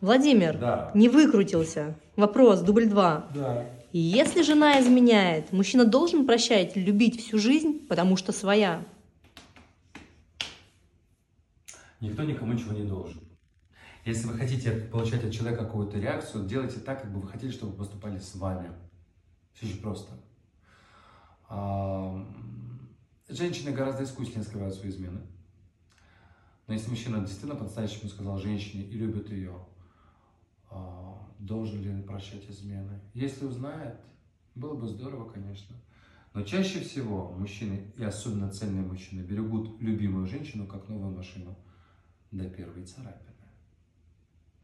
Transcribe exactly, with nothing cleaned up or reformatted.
Владимир, да. Не выкрутился. Вопрос, дубль два. Да. Если жена изменяет, мужчина должен прощать, любить всю жизнь, потому что своя? Никто никому ничего не должен. Если вы хотите получать от человека какую-то реакцию, делайте так, как бы вы хотели, чтобы поступали с вами. Все же просто. Женщины гораздо искуснее скрывают свои измены. Но если мужчина действительно по-настоящему сказал женщине и любит ее, должен ли он прощать измены? Если узнает, было бы здорово, конечно. Но чаще всего мужчины, и особенно цельные мужчины, берегут любимую женщину, как новую машину, до первой царапины.